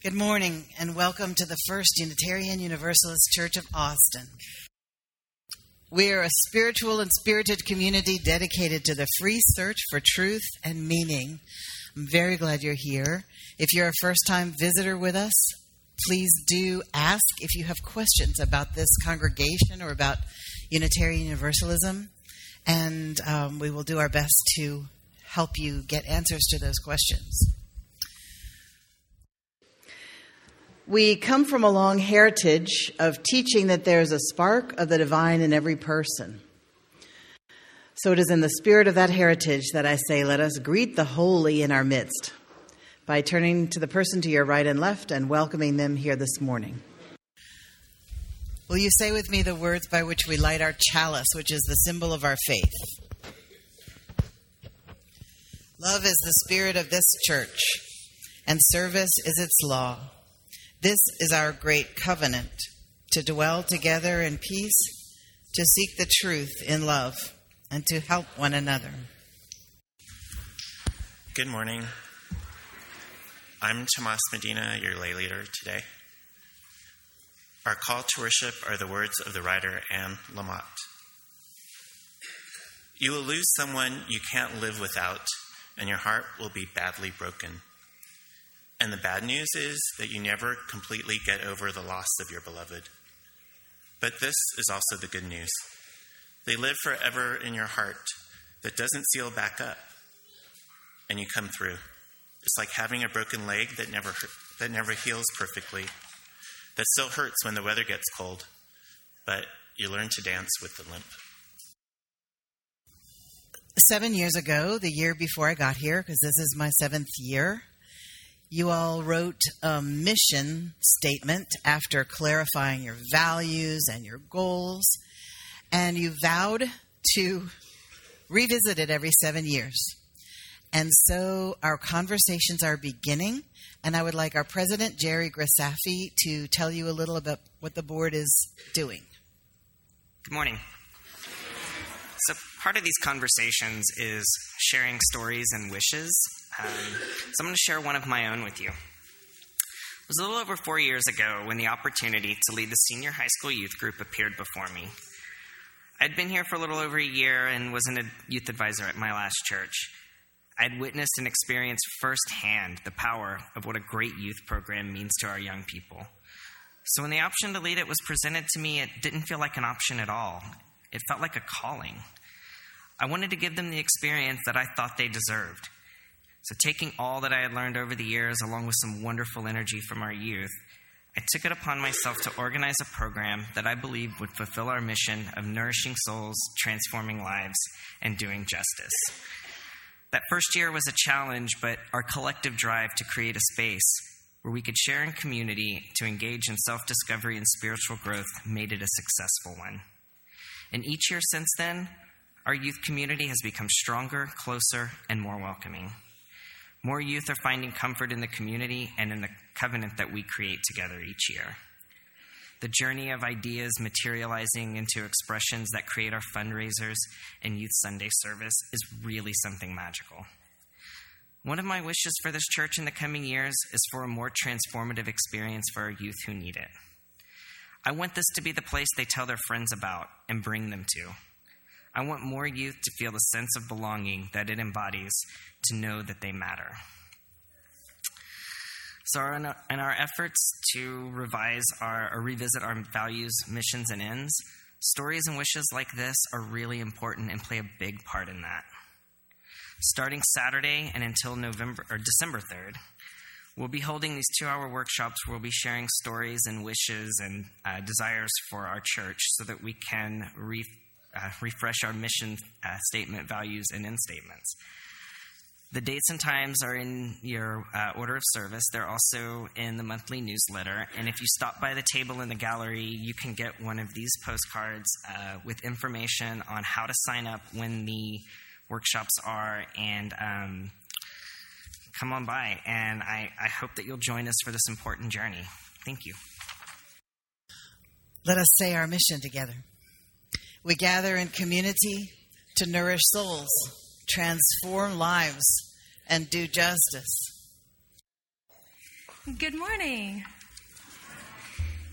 Good morning and welcome to the First Unitarian Universalist Church of Austin. We are a spiritual and spirited community dedicated to the free search for truth and meaning. I'm very glad you're here. If you're a first-time visitor with us, please do ask if you have questions about this congregation or about Unitarian Universalism, and we will do our best to help you get answers to those questions. We come from a long heritage of teaching that there is a spark of the divine in every person. So it is in the spirit of that heritage that I say, let us greet the holy in our midst by turning to the person to your right and left and welcoming them here this morning. Will you say with me the words by which we light our chalice, which is the symbol of our faith? Love is the spirit of this church, and service is its law. This is our great covenant, to dwell together in peace, to seek the truth in love, and to help one another. Good morning. I'm Tomas Medina, your lay leader today. Our call to worship are the words of the writer Anne Lamott. You will lose someone you can't live without, and your heart will be badly broken. And the bad news is that you never completely get over the loss of your beloved. But this is also the good news. They live forever in your heart that doesn't seal back up, and you come through. It's like having a broken leg that never heals perfectly, that still hurts when the weather gets cold, but you learn to dance with the limp. 7 years ago, the year before I got here, because this is my seventh year, you all wrote a mission statement after clarifying your values and your goals, and you vowed to revisit it every 7 years. And so our conversations are beginning, and I would like our president, Jerry Grisaffi, to tell you a little about what the board is doing. Good morning. So part of these conversations is sharing stories and wishes. So I'm going to share one of my own with you. It was a little over 4 years ago when the opportunity to lead the senior high school youth group appeared before me. I'd been here for a little over a year and was a youth advisor at my last church. I'd witnessed and experienced firsthand the power of what a great youth program means to our young people. So when the option to lead it was presented to me, it didn't feel like an option at all. It felt like a calling. I wanted to give them the experience that I thought they deserved. So taking all that I had learned over the years, along with some wonderful energy from our youth, I took it upon myself to organize a program that I believed would fulfill our mission of nourishing souls, transforming lives, and doing justice. That first year was a challenge, but our collective drive to create a space where we could share in community to engage in self-discovery and spiritual growth made it a successful one. And each year since then, our youth community has become stronger, closer, and more welcoming. More youth are finding comfort in the community and in the covenant that we create together each year. The journey of ideas materializing into expressions that create our fundraisers and Youth Sunday service is really something magical. One of my wishes for this church in the coming years is for a more transformative experience for our youth who need it. I want this to be the place they tell their friends about and bring them to. I want more youth to feel the sense of belonging that it embodies, to know that they matter. So in our efforts to revisit our values, missions, and ends, stories and wishes like this are really important and play a big part in that. Starting Saturday and until December 3rd, we'll be holding these 2-hour workshops where we'll be sharing stories and wishes and desires for our church so that we can refresh our mission statement, values, and end statements. The dates and times are in your order of service. They're also in the monthly newsletter. And if you stop by the table in the gallery, you can get one of these postcards with information on how to sign up when the workshops are. And come on by. And I hope that you'll join us for this important journey. Thank you. Let us say our mission together. We gather in community to nourish souls, transform lives, and do justice. Good morning.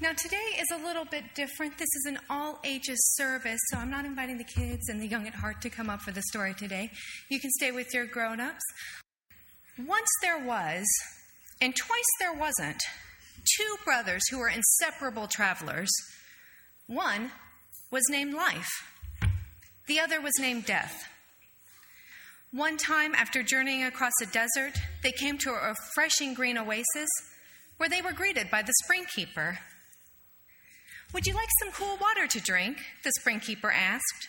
Now today is a little bit different. This is an all-ages service, so I'm not inviting the kids and the young at heart to come up for the story today. You can stay with your grown-ups. Once there was, and twice there wasn't, two brothers who were inseparable travelers. One was named Life. The other was named Death. One time, after journeying across a desert, they came to a refreshing green oasis where they were greeted by the spring keeper. "Would you like some cool water to drink?" the spring keeper asked.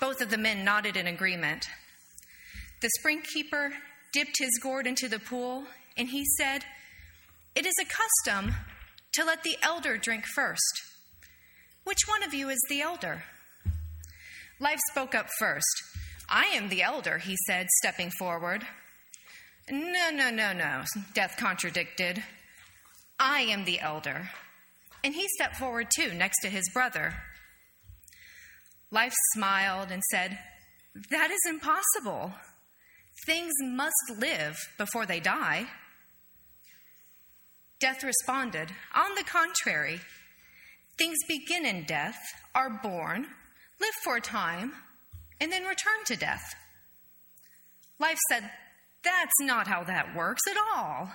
Both of the men nodded in agreement. The spring keeper dipped his gourd into the pool, and he said, "It is a custom to let the elder drink first. Which one of you is the elder?" Life spoke up first. "I am the elder," he said, stepping forward. No, Death contradicted. "I am the elder." And he stepped forward too, next to his brother. Life smiled and said, "That is impossible. Things must live before they die." Death responded, "On the contrary, things begin in death, are born, live for a time, and then return to death." Life said, "That's not how that works at all.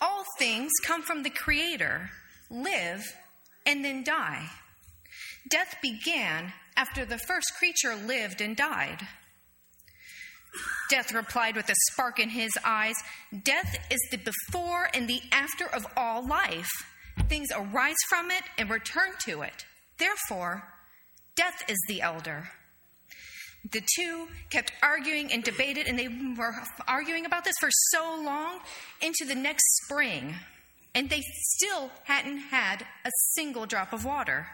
All things come from the Creator, live, and then die. Death began after the first creature lived and died." Death replied with a spark in his eyes, "Death is the before and the after of all life. Things arise from it and return to it. Therefore, death is the elder." The two kept arguing and debated, and they were arguing about this for so long into the next spring, and they still hadn't had a single drop of water.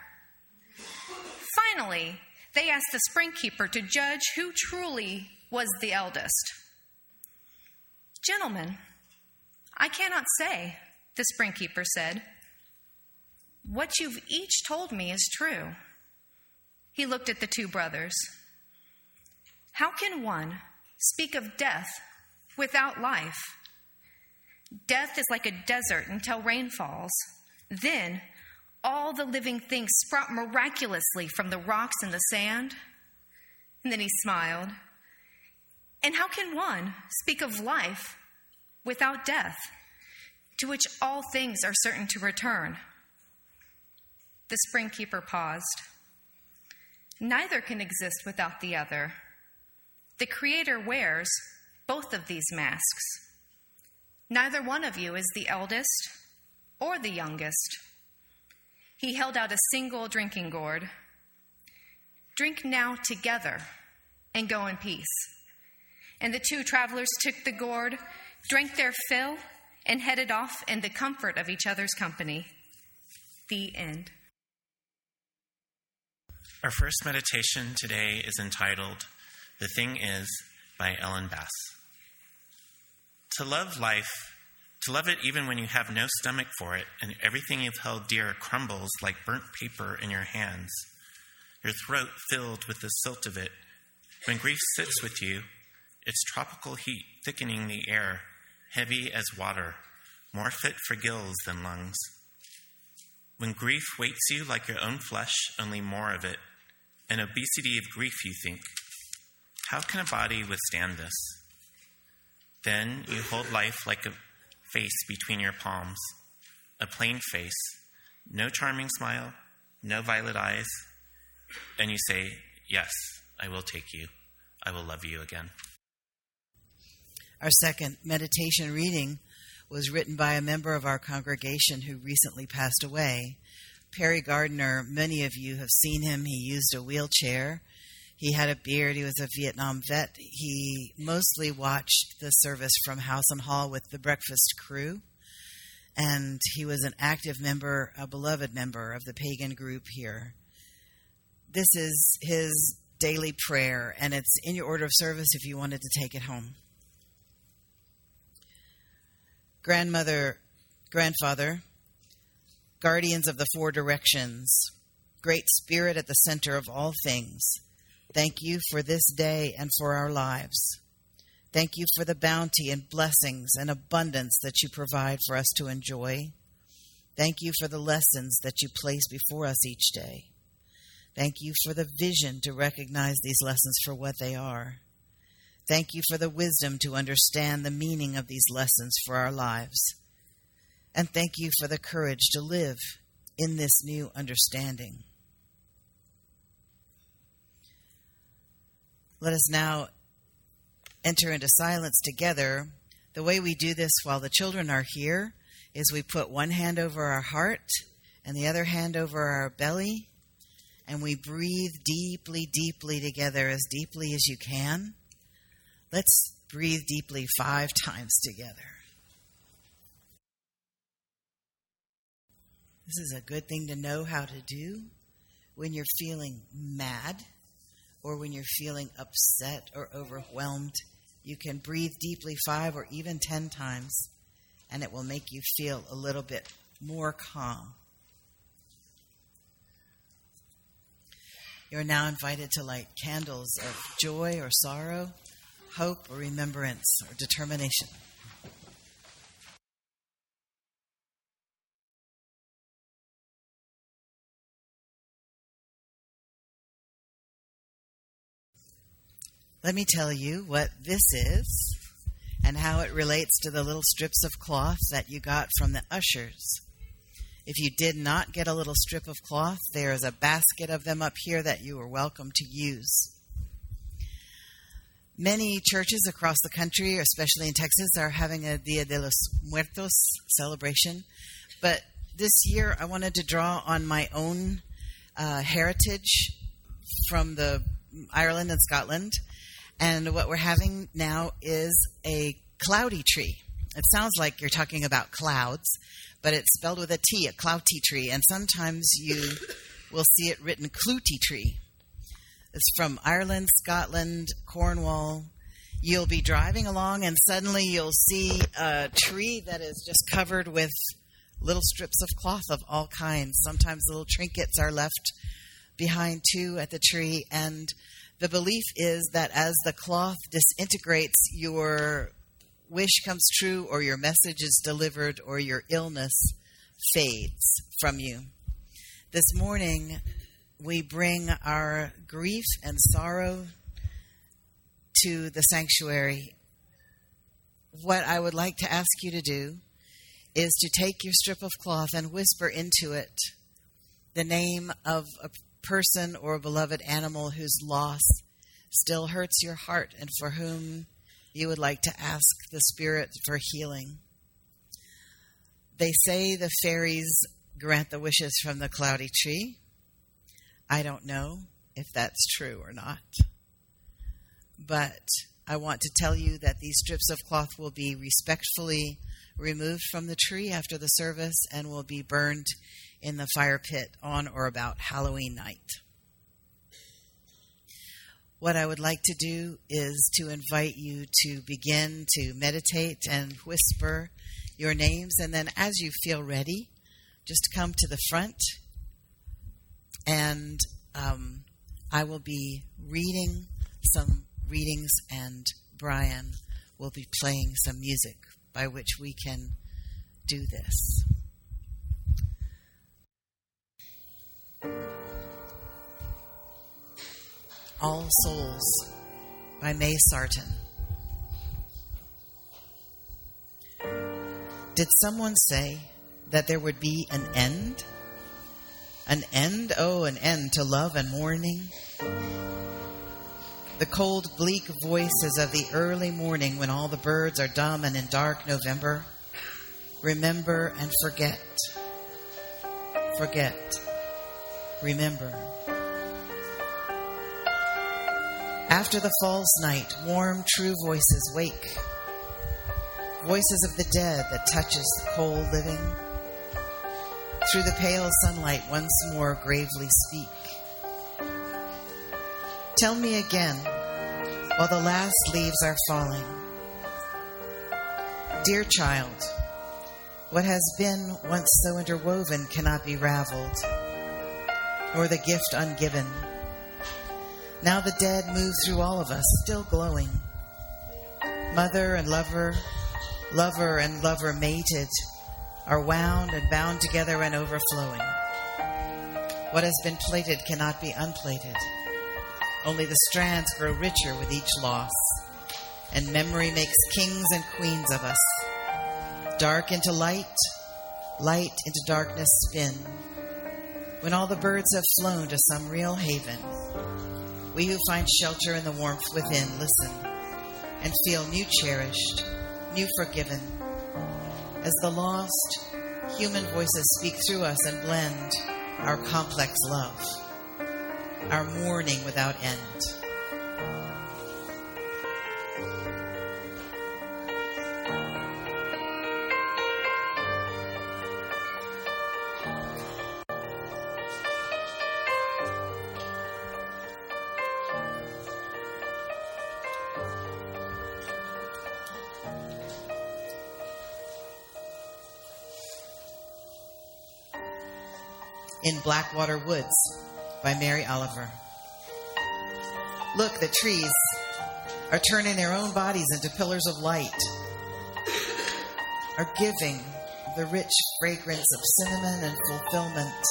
Finally, they asked the spring keeper to judge who truly was the eldest. "Gentlemen, I cannot say," the spring keeper said. "What you've each told me is true." He looked at the two brothers. "How can one speak of death without life? Death is like a desert until rain falls. Then all the living things sprout miraculously from the rocks and the sand." And then he smiled. "And how can one speak of life without death, to which all things are certain to return?" The spring keeper paused. "Neither can exist without the other. The Creator wears both of these masks. Neither one of you is the eldest or the youngest." He held out a single drinking gourd. "Drink now together and go in peace." And the two travelers took the gourd, drank their fill, and headed off in the comfort of each other's company. The end. Our first meditation today is entitled "The Thing Is" by Ellen Bass. To love life, to love it even when you have no stomach for it and everything you've held dear crumbles like burnt paper in your hands, your throat filled with the silt of it. When grief sits with you, its tropical heat thickening the air, heavy as water, more fit for gills than lungs. When grief weights you like your own flesh, only more of it, an obesity of grief, you think. How can a body withstand this? Then you hold life like a face between your palms, a plain face, no charming smile, no violet eyes, and you say, "Yes, I will take you. I will love you again." Our second meditation reading was written by a member of our congregation who recently passed away. Perry Gardner, many of you have seen him. He used a wheelchair. He had a beard. He was a Vietnam vet. He mostly watched the service from House and Hall with the breakfast crew. And he was an active member, a beloved member of the pagan group here. This is his daily prayer, and it's in your order of service if you wanted to take it home. Grandmother, grandfather, guardians of the four directions, great spirit at the center of all things, thank you for this day and for our lives. Thank you for the bounty and blessings and abundance that you provide for us to enjoy. Thank you for the lessons that you place before us each day. Thank you for the vision to recognize these lessons for what they are. Thank you for the wisdom to understand the meaning of these lessons for our lives. And thank you for the courage to live in this new understanding. Let us now enter into silence together. The way we do this while the children are here is we put one hand over our heart and the other hand over our belly, and we breathe deeply, deeply together, as deeply as you can. Let's breathe deeply 5 times together. This is a good thing to know how to do when you're feeling mad or when you're feeling upset or overwhelmed. You can breathe deeply 5 or even 10 times, and it will make you feel a little bit more calm. You're now invited to light candles of joy or sorrow, hope or remembrance or determination. Let me tell you what this is and how it relates to the little strips of cloth that you got from the ushers. If you did not get a little strip of cloth, there is a basket of them up here that you are welcome to use. Many churches across the country, especially in Texas, are having a Dia de los Muertos celebration. But this year I wanted to draw on my own heritage from Ireland and Scotland. And what we're having now is a Cloutie Tree. It sounds like you're talking about clouds, but it's spelled with a T, a Cloutie Tree. And sometimes you will see it written Cloutie Tree. It's from Ireland, Scotland, Cornwall. You'll be driving along and suddenly you'll see a tree that is just covered with little strips of cloth of all kinds. Sometimes little trinkets are left behind too at the tree. And the belief is that as the cloth disintegrates, your wish comes true, or your message is delivered, or your illness fades from you. This morning, we bring our grief and sorrow to the sanctuary. What I would like to ask you to do is to take your strip of cloth and whisper into it the name of a person or a beloved animal whose loss still hurts your heart and for whom you would like to ask the spirit for healing. They say the fairies grant the wishes from the Cloutie Tree. I don't know if that's true or not, but I want to tell you that these strips of cloth will be respectfully removed from the tree after the service and will be burned in the fire pit on or about Halloween night. What I would like to do is to invite you to begin to meditate and whisper your names, and then as you feel ready, just come to the front, and I will be reading some readings, and Brian will be playing some music by which we can do this. All Souls by May Sarton. Did someone say that there would be an end? An end, oh, an end to love and mourning. The cold, bleak voices of the early morning when all the birds are dumb and in dark November. Remember and forget. Forget. Remember. After the fall's night, warm, true voices wake. Voices of the dead that touches the cold living. Through the pale sunlight once more gravely speak. Tell me again, while the last leaves are falling. Dear child, what has been once so interwoven cannot be raveled, nor the gift ungiven. Now the dead move through all of us, still glowing. Mother and lover, lover and lover mated, are wound and bound together and overflowing. What has been plaited cannot be unplaited. Only the strands grow richer with each loss, and memory makes kings and queens of us. Dark into light, light into darkness spin. When all the birds have flown to some real haven, we who find shelter in the warmth within listen and feel new cherished, new forgiven. As the lost, human voices speak through us and blend our complex love, our mourning without end. In Blackwater Woods by Mary Oliver. Look, the trees are turning their own bodies into pillars of light, are giving the rich fragrance of cinnamon and fulfillment.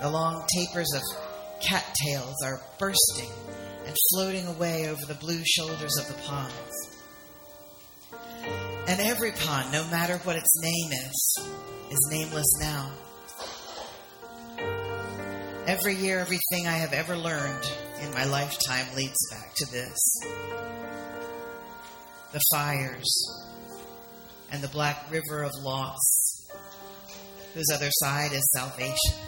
The long tapers of cattails are bursting and floating away over the blue shoulders of the ponds. And every pond, no matter what its name is nameless now. Every year, everything I have ever learned in my lifetime leads back to this. The fires and the black river of loss, whose other side is salvation,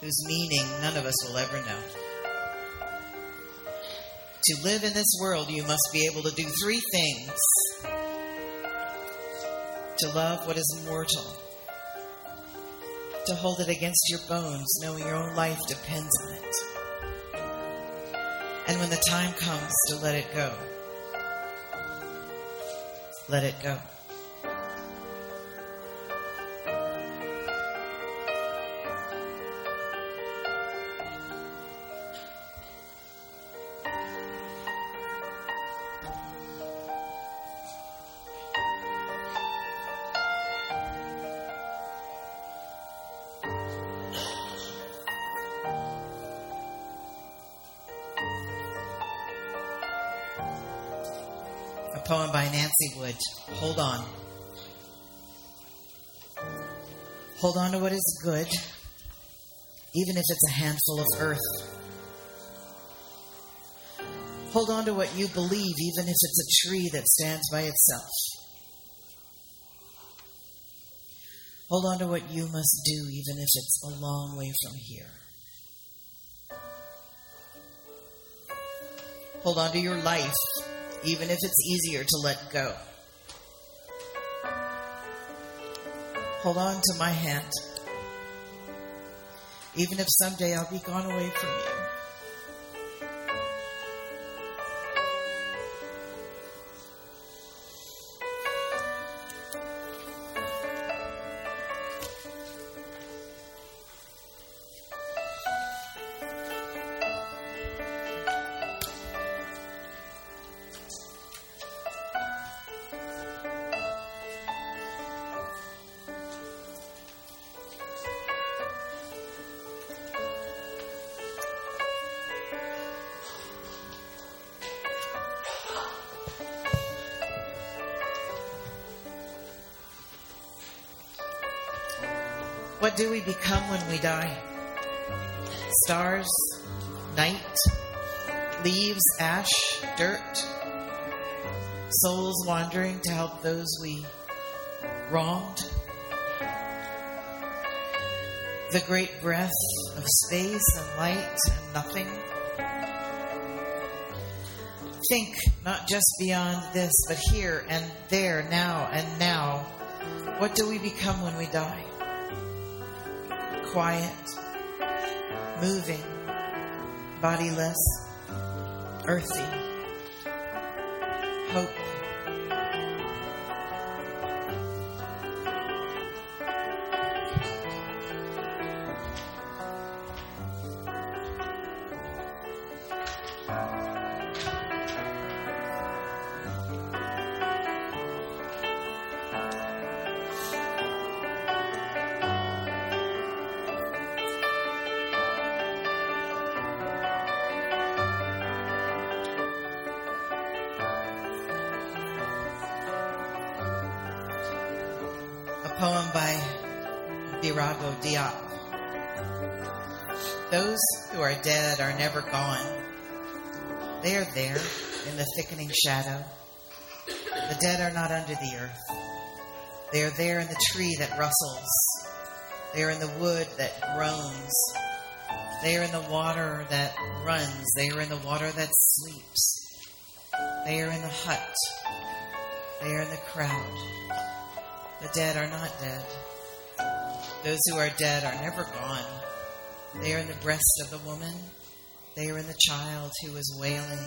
whose meaning none of us will ever know. To live in this world, you must be able to do three things: to love what is mortal, to hold it against your bones, knowing your own life depends on it, and when the time comes, to let it go. Let it go. Poem by Nancy Wood. Hold on. Hold on to what is good, even if it's a handful of earth. Hold on to what you believe, even if it's a tree that stands by itself. Hold on to what you must do, even if it's a long way from here. Hold on to your life, even if it's easier to let go. Hold on to my hand, even if someday I'll be gone away from you. What do we become when we die? Stars, night, leaves, ash, dirt, souls wandering to help those we wronged. The great breath of space and light and nothing. Think not just beyond this, but here and there, now and now. What do we become when we die? Quiet, moving, bodiless, earthy, hope. poem by Birago Diop. Those who are dead are never gone. They are there in the thickening shadow. The dead are not under the earth. They are there in the tree that rustles. They are in the wood that groans. They are in the water that runs. They are in the water that sleeps. They are in the hut. They are in the crowd. The dead are not dead. Those who are dead are never gone. They are in the breast of the woman. They are in the child who is wailing,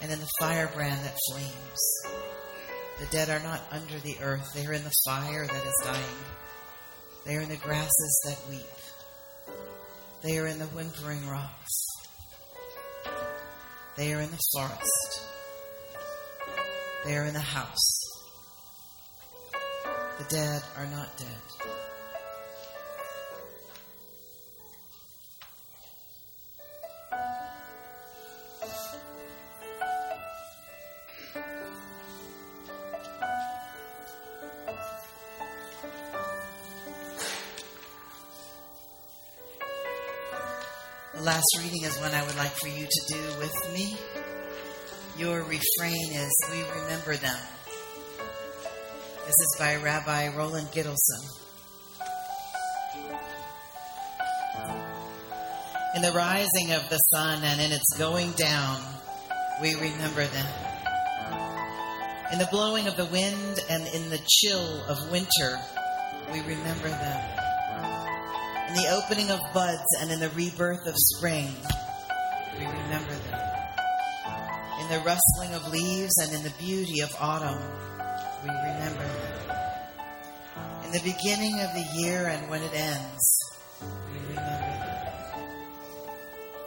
and in the firebrand that flames. The dead are not under the earth. They are in the fire that is dying. They are in the grasses that weep. They are in the whimpering rocks. They are in the forest. They are in the house. The dead are not dead. The last reading is one I would like for you to do with me. Your refrain is, "We remember them." This is by Rabbi Roland Gittelsohn. In the rising of the sun and in its going down, we remember them. In the blowing of the wind and in the chill of winter, we remember them. In the opening of buds and in the rebirth of spring, we remember them. In the rustling of leaves and in the beauty of autumn, we remember them. In the beginning of the year and when it ends, we remember them.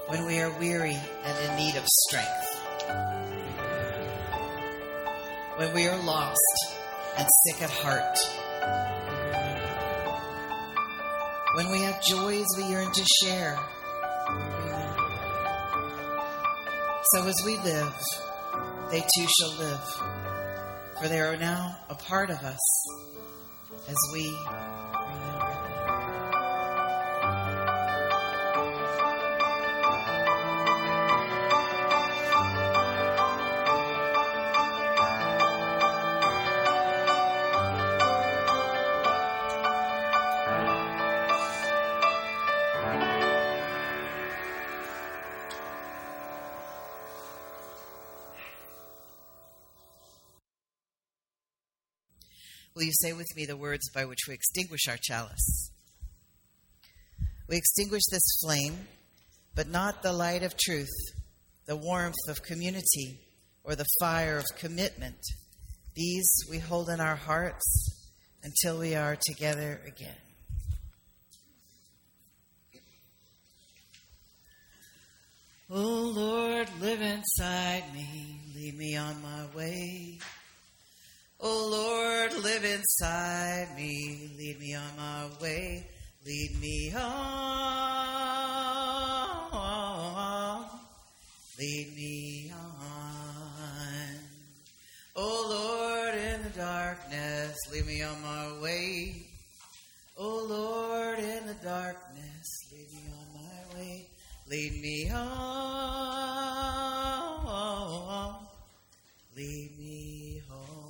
When we are weary and in need of strength, we remember them. When we are lost and sick at heart, when we have joys we yearn to share, we remember. So as we live, they too shall live, for they are now a part of us as we remember. Will you say with me the words by which we extinguish our chalice? We extinguish this flame, but not the light of truth, the warmth of community, or the fire of commitment. These we hold in our hearts until we are together again. Oh Lord, live inside me, lead me on my way. Oh Lord, live inside me, lead me on my way, lead me on, lead me on. Oh Lord, in the darkness, lead me on my way. Oh Lord, in the darkness, lead me on my way, lead me on, lead me home.